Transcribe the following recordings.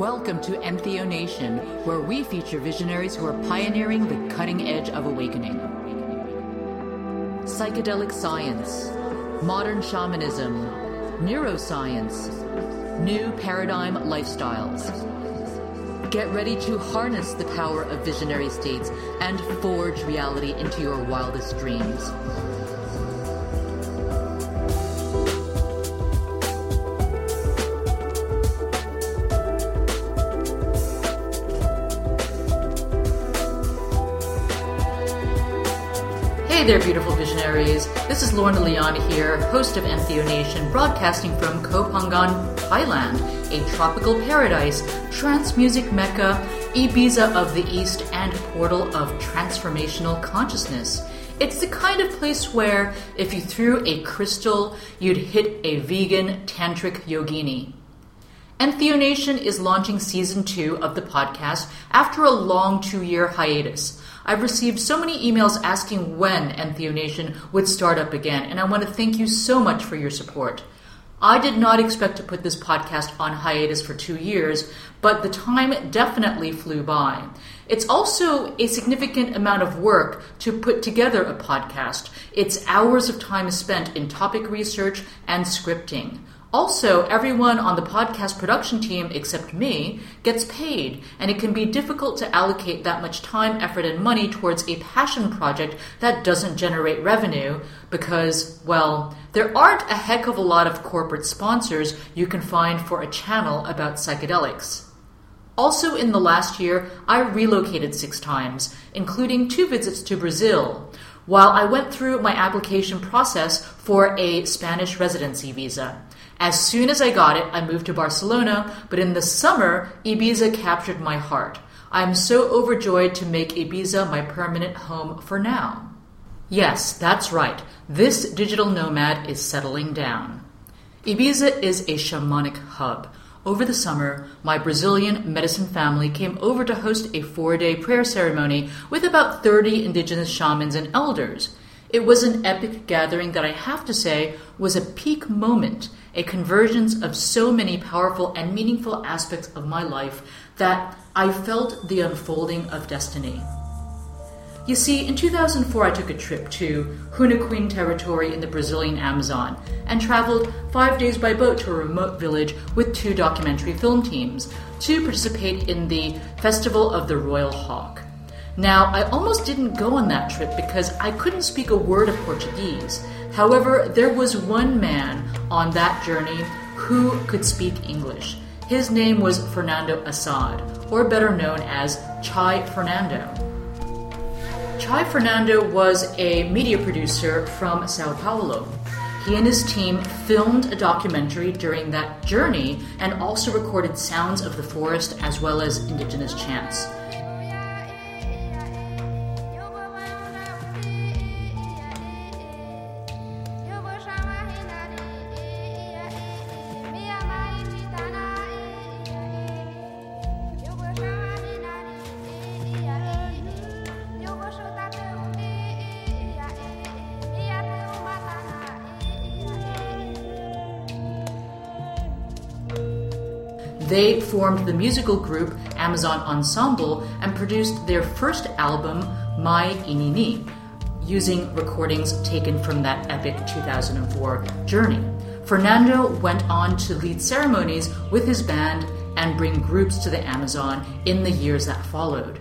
Welcome to EntheoNation, where we feature visionaries who are pioneering the cutting edge of awakening. Psychedelic science, modern shamanism, neuroscience, new paradigm lifestyles. Get ready to harness the power of visionary states and forge reality into your wildest dreams. Hey there, beautiful visionaries. This is Lorna Liana here, host of EntheoNation, broadcasting from Koh Phangan, Thailand, a tropical paradise, trance music mecca, Ibiza of the East, and portal of transformational consciousness. It's the kind of place where, if you threw a crystal, you'd hit a vegan tantric yogini. EntheoNation is launching Season 2 of the podcast after a long 2-year hiatus. I've received so many emails asking when EntheoNation would start up again, and I want to thank you so much for your support. I did not expect to put this podcast on hiatus for 2 years, but the time definitely flew by. It's also a significant amount of work to put together a podcast. It's hours of time spent in topic research and scripting. Also, everyone on the podcast production team except me gets paid, and it can be difficult to allocate that much time, effort, and money towards a passion project that doesn't generate revenue because, well, there aren't a heck of a lot of corporate sponsors you can find for a channel about psychedelics. Also, in the last year, I relocated 6 times, including 2 visits to Brazil, while I went through my application process for a Spanish residency visa. As soon as I got it, I moved to Barcelona, but in the summer, Ibiza captured my heart. I'm so overjoyed to make Ibiza my permanent home for now. Yes, that's right. This digital nomad is settling down. Ibiza is a shamanic hub. Over the summer, my Brazilian medicine family came over to host a 4-day prayer ceremony with about 30 indigenous shamans and elders. It was an epic gathering that I have to say was a peak moment, a convergence of so many powerful and meaningful aspects of my life that I felt the unfolding of destiny. You see, in 2004, I took a trip to Huni Kuin territory in the Brazilian Amazon and traveled 5 days by boat to a remote village with 2 documentary film teams to participate in the Festival of the Royal Hawk. Now, I almost didn't go on that trip because I couldn't speak a word of Portuguese. However, there was one man on that journey who could speak English. His name was Fernando Assad, or better known as Chai Fernando. Chai Fernando was a media producer from Sao Paulo. He and his team filmed a documentary during that journey and also recorded sounds of the forest as well as indigenous chants. They formed the musical group Amazon Ensemble and produced their first album, My Inini, using recordings taken from that epic 2004 journey. Fernando went on to lead ceremonies with his band and bring groups to the Amazon in the years that followed.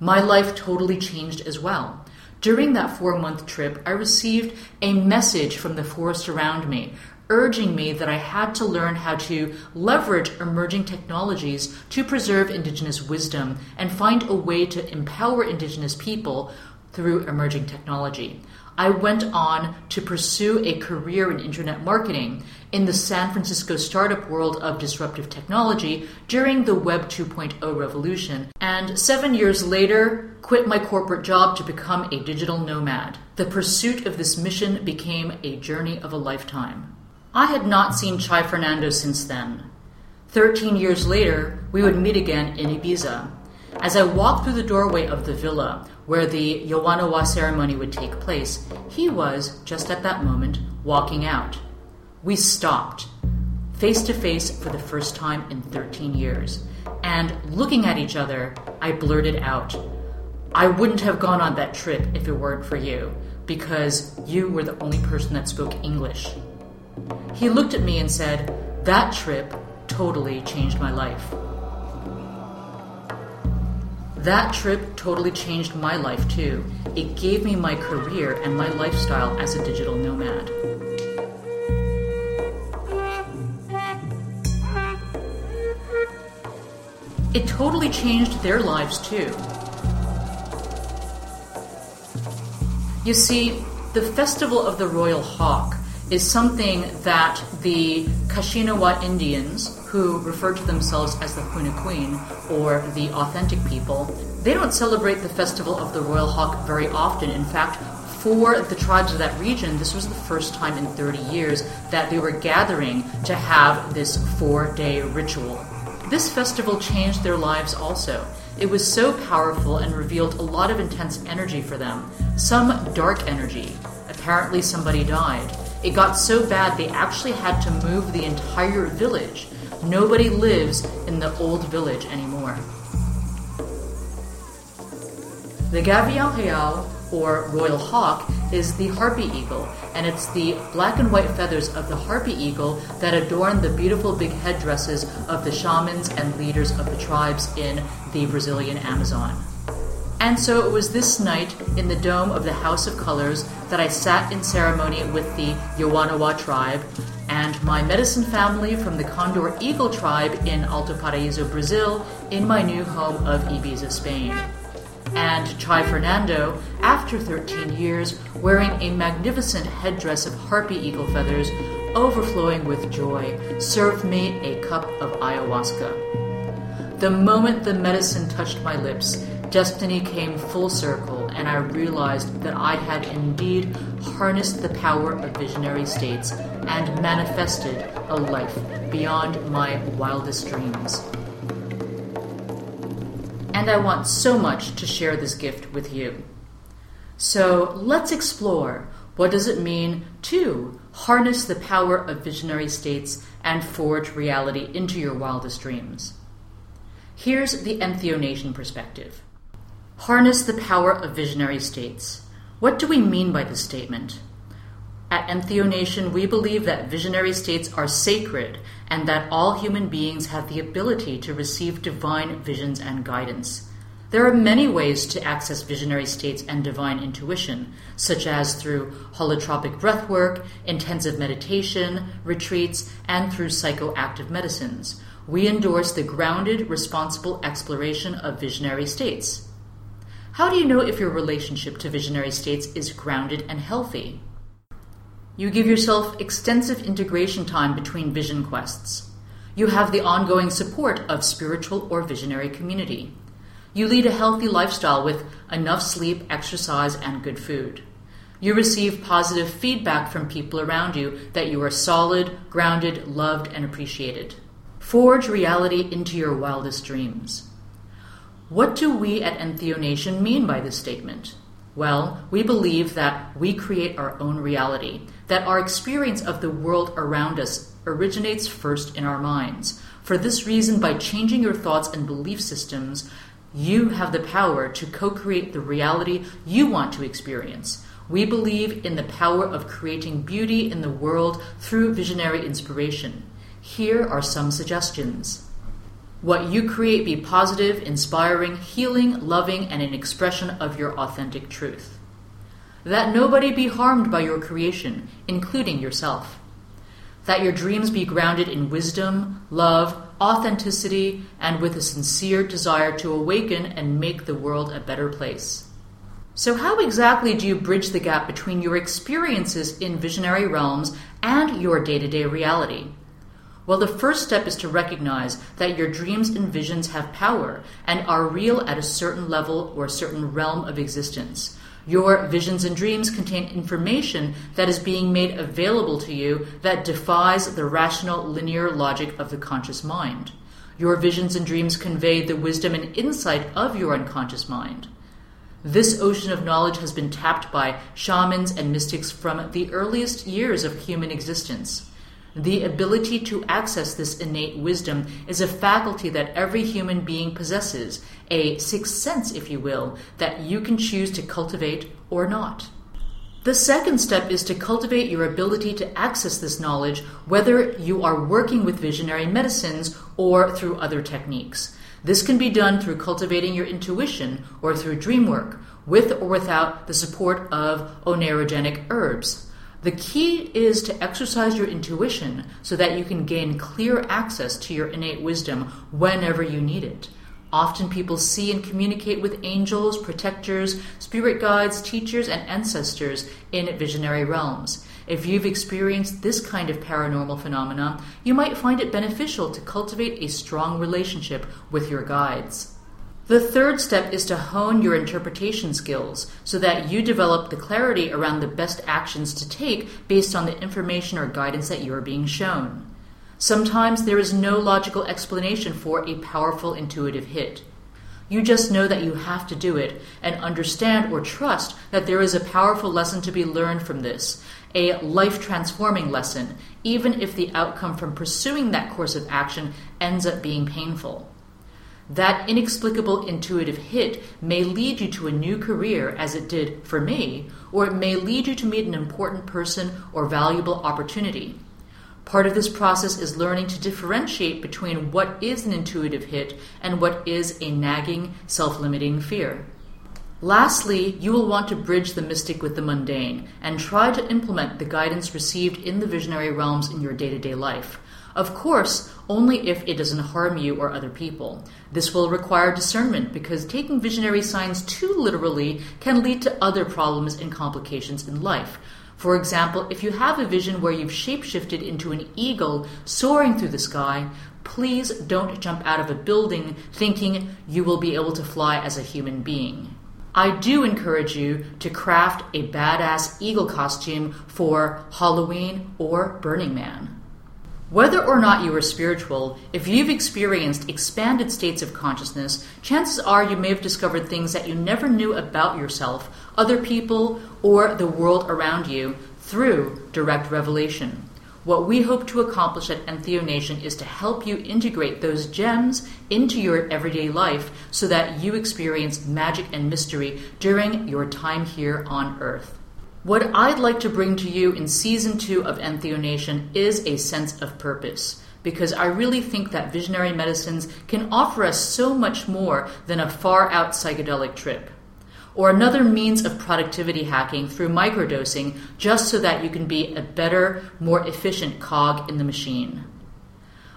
My life totally changed as well. During that 4-month trip, I received a message from the forest around me, urging me that I had to learn how to leverage emerging technologies to preserve indigenous wisdom and find a way to empower indigenous people through emerging technology. I went on to pursue a career in internet marketing in the San Francisco startup world of disruptive technology during the Web 2.0 revolution, and 7 years later, quit my corporate job to become a digital nomad. The pursuit of this mission became a journey of a lifetime. I had not seen Chai Fernando since then. 13 years later, we would meet again in Ibiza. As I walked through the doorway of the villa where the Yawanawa ceremony would take place, he was, just at that moment, walking out. We stopped. face-to-face for the first time in 13 years. And looking at each other, I blurted out, "I wouldn't have gone on that trip if it weren't for you, because you were the only person that spoke English." He looked at me and said, "That trip totally changed my life." That trip totally changed my life too. It gave me my career and my lifestyle as a digital nomad. It totally changed their lives too. You see, the Festival of the Royal Hawk is something that the Kashinawa Indians, who refer to themselves as the Huni Kuin, or the authentic people, they don't celebrate the Festival of the Royal Hawk very often. In fact, for the tribes of that region, this was the first time in 30 years that they were gathering to have this 4-day ritual. This festival changed their lives also. It was so powerful and revealed a lot of intense energy for them. Some dark energy. Apparently somebody died. It got so bad they actually had to move the entire village. Nobody lives in the old village anymore. The Gavião Real, or Royal Hawk, is the harpy eagle, and it's the black and white feathers of the harpy eagle that adorn the beautiful big headdresses of the shamans and leaders of the tribes in the Brazilian Amazon. And so it was this night in the dome of the House of Colors that I sat in ceremony with the Yawanawa tribe and my medicine family from the Condor Eagle tribe in Alto Paraiso, Brazil, in my new home of Ibiza, Spain. And Chai Fernando, after 13 years, wearing a magnificent headdress of harpy eagle feathers, overflowing with joy, served me a cup of ayahuasca. The moment the medicine touched my lips, destiny came full circle, and I realized that I had indeed harnessed the power of visionary states and manifested a life beyond my wildest dreams. And I want so much to share this gift with you. So let's explore, what does it mean to harness the power of visionary states and forge reality into your wildest dreams? Here's the EntheoNation perspective. Harness the power of visionary states. What do we mean by this statement? At EntheoNation, we believe that visionary states are sacred and that all human beings have the ability to receive divine visions and guidance. There are many ways to access visionary states and divine intuition, such as through holotropic breathwork, intensive meditation, retreats, and through psychoactive medicines. We endorse the grounded, responsible exploration of visionary states. How do you know if your relationship to visionary states is grounded and healthy? You give yourself extensive integration time between vision quests. You have the ongoing support of spiritual or visionary community. You lead a healthy lifestyle with enough sleep, exercise, and good food. You receive positive feedback from people around you that you are solid, grounded, loved, and appreciated. Forge reality into your wildest dreams. What do we at EntheoNation mean by this statement? Well, we believe that we create our own reality, that our experience of the world around us originates first in our minds. For this reason, by changing your thoughts and belief systems, you have the power to co-create the reality you want to experience. We believe in the power of creating beauty in the world through visionary inspiration. Here are some suggestions. What you create be positive, inspiring, healing, loving, and an expression of your authentic truth. That nobody be harmed by your creation, including yourself. That your dreams be grounded in wisdom, love, authenticity, and with a sincere desire to awaken and make the world a better place. So how exactly do you bridge the gap between your experiences in visionary realms and your day-to-day reality? Well, the first step is to recognize that your dreams and visions have power and are real at a certain level or a certain realm of existence. Your visions and dreams contain information that is being made available to you that defies the rational, linear logic of the conscious mind. Your visions and dreams convey the wisdom and insight of your unconscious mind. This ocean of knowledge has been tapped by shamans and mystics from the earliest years of human existence. The ability to access this innate wisdom is a faculty that every human being possesses, a sixth sense, if you will, that you can choose to cultivate or not. The second step is to cultivate your ability to access this knowledge, whether you are working with visionary medicines or through other techniques. This can be done through cultivating your intuition or through dream work, with or without the support of onerogenic herbs. The key is to exercise your intuition so that you can gain clear access to your innate wisdom whenever you need it. Often people see and communicate with angels, protectors, spirit guides, teachers, and ancestors in visionary realms. If you've experienced this kind of paranormal phenomena, you might find it beneficial to cultivate a strong relationship with your guides. The third step is to hone your interpretation skills so that you develop the clarity around the best actions to take based on the information or guidance that you are being shown. Sometimes there is no logical explanation for a powerful intuitive hit. You just know that you have to do it and understand or trust that there is a powerful lesson to be learned from this, a life-transforming lesson, even if the outcome from pursuing that course of action ends up being painful. That inexplicable intuitive hit may lead you to a new career, as it did for me, or it may lead you to meet an important person or valuable opportunity. Part of this process is learning to differentiate between what is an intuitive hit and what is a nagging, self-limiting fear. Lastly, you will want to bridge the mystic with the mundane and try to implement the guidance received in the visionary realms in your day-to-day life. Of course, only if it doesn't harm you or other people. This will require discernment because taking visionary signs too literally can lead to other problems and complications in life. For example, if you have a vision where you've shapeshifted into an eagle soaring through the sky, please don't jump out of a building thinking you will be able to fly as a human being. I do encourage you to craft a badass eagle costume for Halloween or Burning Man. Whether or not you are spiritual, if you've experienced expanded states of consciousness, chances are you may have discovered things that you never knew about yourself, other people, or the world around you through direct revelation. What we hope to accomplish at EntheoNation is to help you integrate those gems into your everyday life so that you experience magic and mystery during your time here on Earth. What I'd like to bring to you in Season 2 of EntheoNation is a sense of purpose, because I really think that visionary medicines can offer us so much more than a far-out psychedelic trip, or another means of productivity hacking through microdosing just so that you can be a better, more efficient cog in the machine.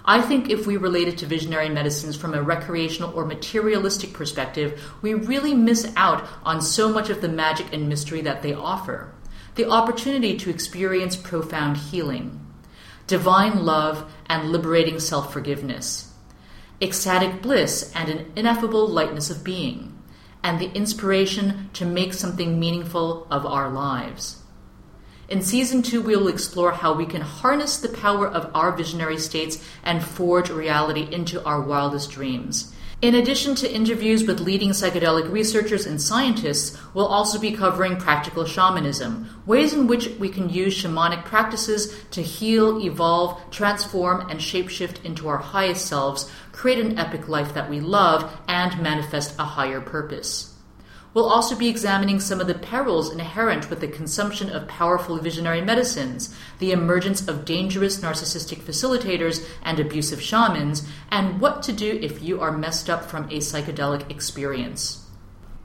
I think if we related to visionary medicines from a recreational or materialistic perspective, we really miss out on so much of the magic and mystery that they offer. The opportunity to experience profound healing, divine love, and liberating self-forgiveness, ecstatic bliss and an ineffable lightness of being, and the inspiration to make something meaningful of our lives. In Season 2, we will explore how we can harness the power of our visionary states and forge reality into our wildest dreams. In addition to interviews with leading psychedelic researchers and scientists, we'll also be covering practical shamanism, ways in which we can use shamanic practices to heal, evolve, transform, and shapeshift into our highest selves, create an epic life that we love, and manifest a higher purpose. We'll also be examining some of the perils inherent with the consumption of powerful visionary medicines, the emergence of dangerous narcissistic facilitators and abusive shamans, and what to do if you are messed up from a psychedelic experience.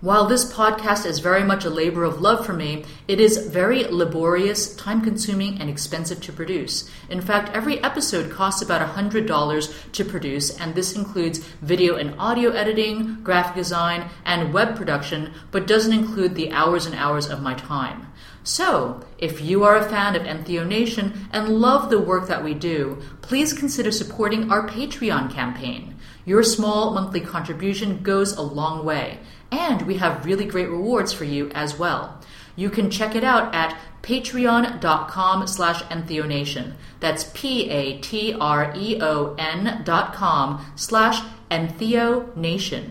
While this podcast is very much a labor of love for me, it is very laborious, time-consuming, and expensive to produce. In fact, every episode costs about $100 to produce, and this includes video and audio editing, graphic design, and web production, but doesn't include the hours and hours of my time. So, if you are a fan of EntheoNation and love the work that we do, please consider supporting our Patreon campaign. Your small monthly contribution goes a long way, and we have really great rewards for you as well. You can check it out at patreon.com/EntheoNation. That's patreon.com/EntheoNation.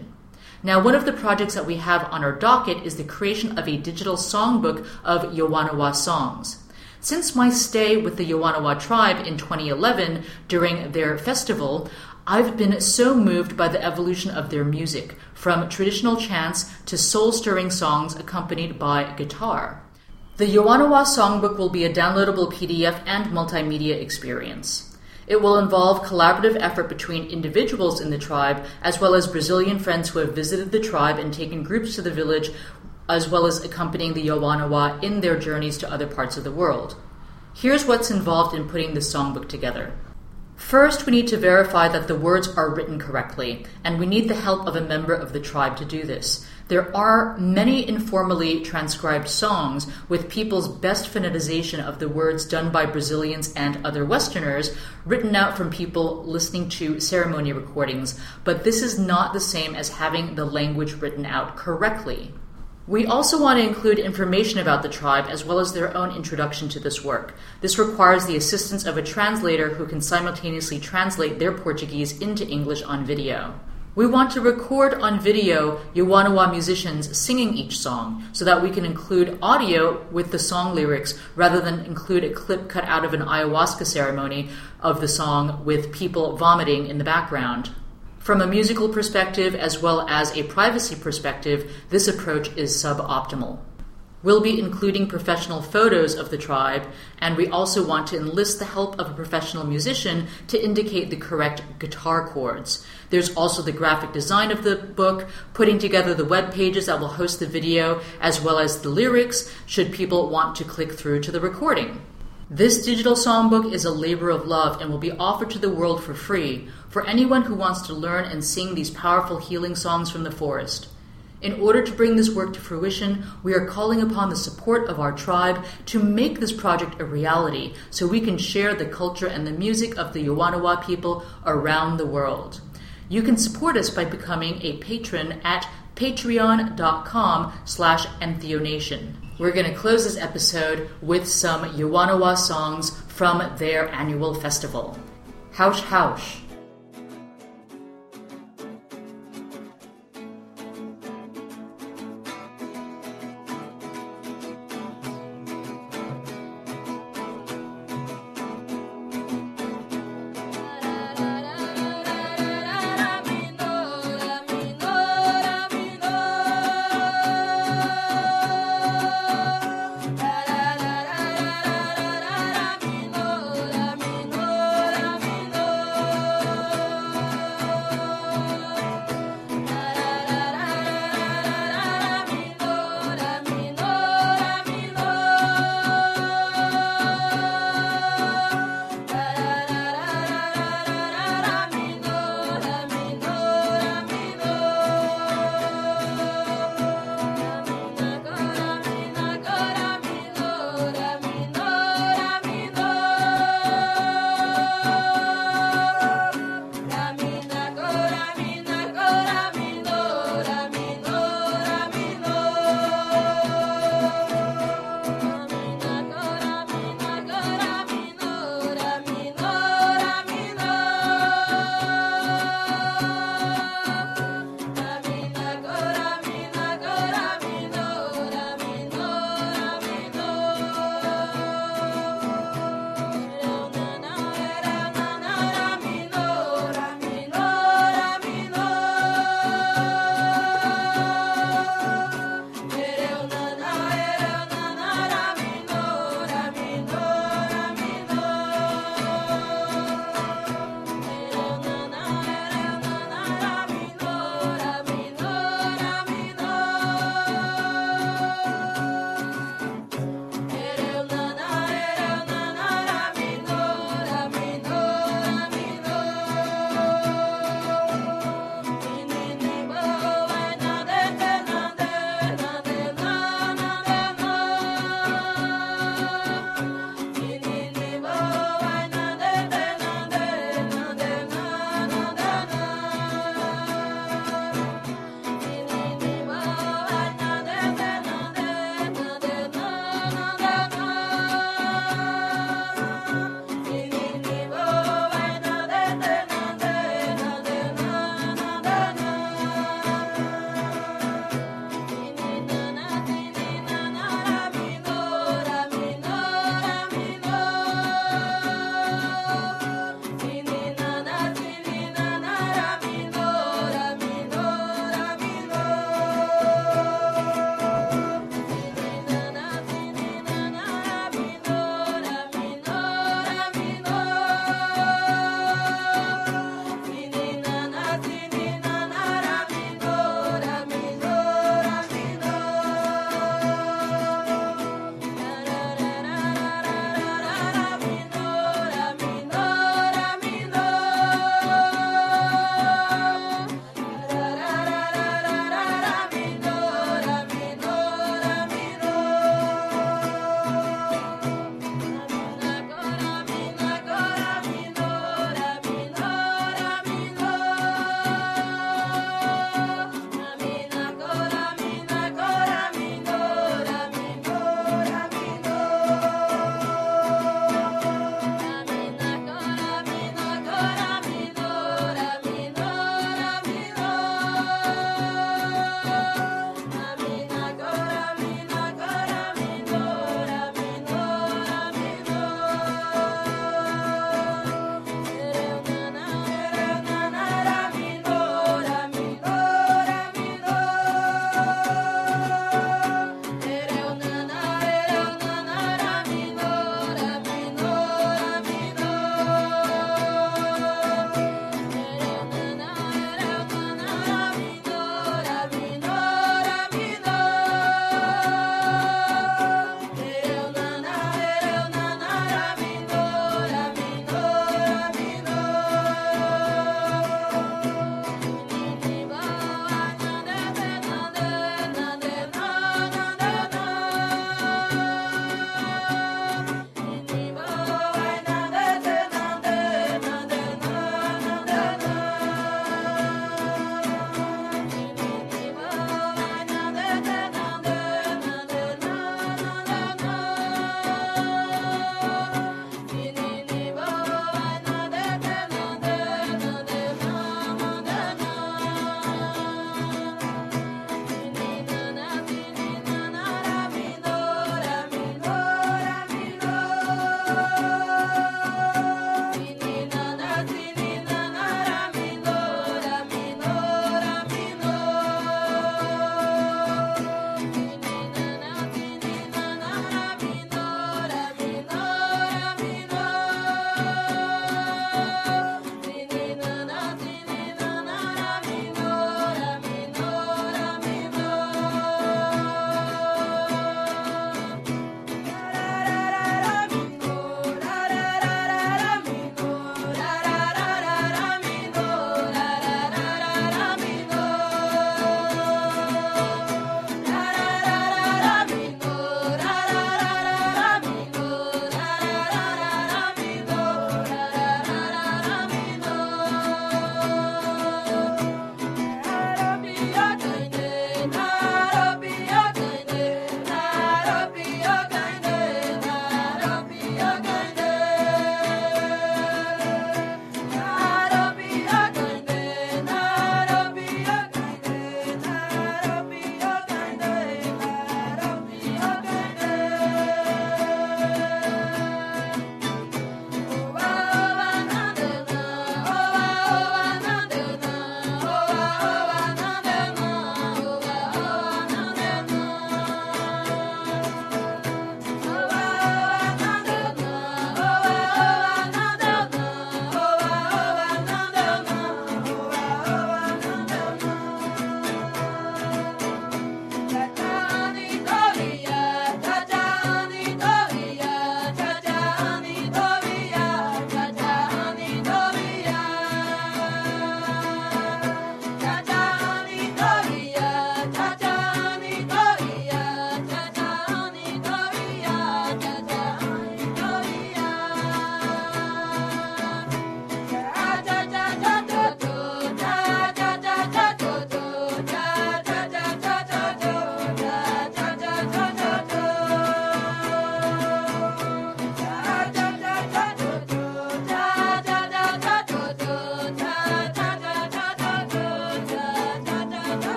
Now, one of the projects that we have on our docket is the creation of a digital songbook of Yawanawa songs. Since my stay with the Yawanawa tribe in 2011 during their festival, I've been so moved by the evolution of their music, from traditional chants to soul-stirring songs accompanied by guitar. The Yawanawa Songbook will be a downloadable PDF and multimedia experience. It will involve collaborative effort between individuals in the tribe, as well as Brazilian friends who have visited the tribe and taken groups to the village, as well as accompanying the Yawanawa in their journeys to other parts of the world. Here's what's involved in putting the songbook together. First, we need to verify that the words are written correctly, and we need the help of a member of the tribe to do this. There are many informally transcribed songs with people's best phonetization of the words done by Brazilians and other Westerners, written out from people listening to ceremony recordings, but this is not the same as having the language written out correctly. We also want to include information about the tribe as well as their own introduction to this work. This requires the assistance of a translator who can simultaneously translate their Portuguese into English on video. We want to record on video Yawanawa musicians singing each song so that we can include audio with the song lyrics rather than include a clip cut out of an ayahuasca ceremony of the song with people vomiting in the background. From a musical perspective, as well as a privacy perspective, this approach is suboptimal. We'll be including professional photos of the tribe, and we also want to enlist the help of a professional musician to indicate the correct guitar chords. There's also the graphic design of the book, putting together the web pages that will host the video, as well as the lyrics, should people want to click through to the recording. This digital songbook is a labor of love and will be offered to the world for free for anyone who wants to learn and sing these powerful healing songs from the forest. In order to bring this work to fruition, we are calling upon the support of our tribe to make this project a reality so we can share the culture and the music of the Yawanawa people around the world. You can support us by becoming a patron at patreon.com/EntheoNation. We're going to close this episode with some Yawanawa songs from their annual festival. Haush Haush.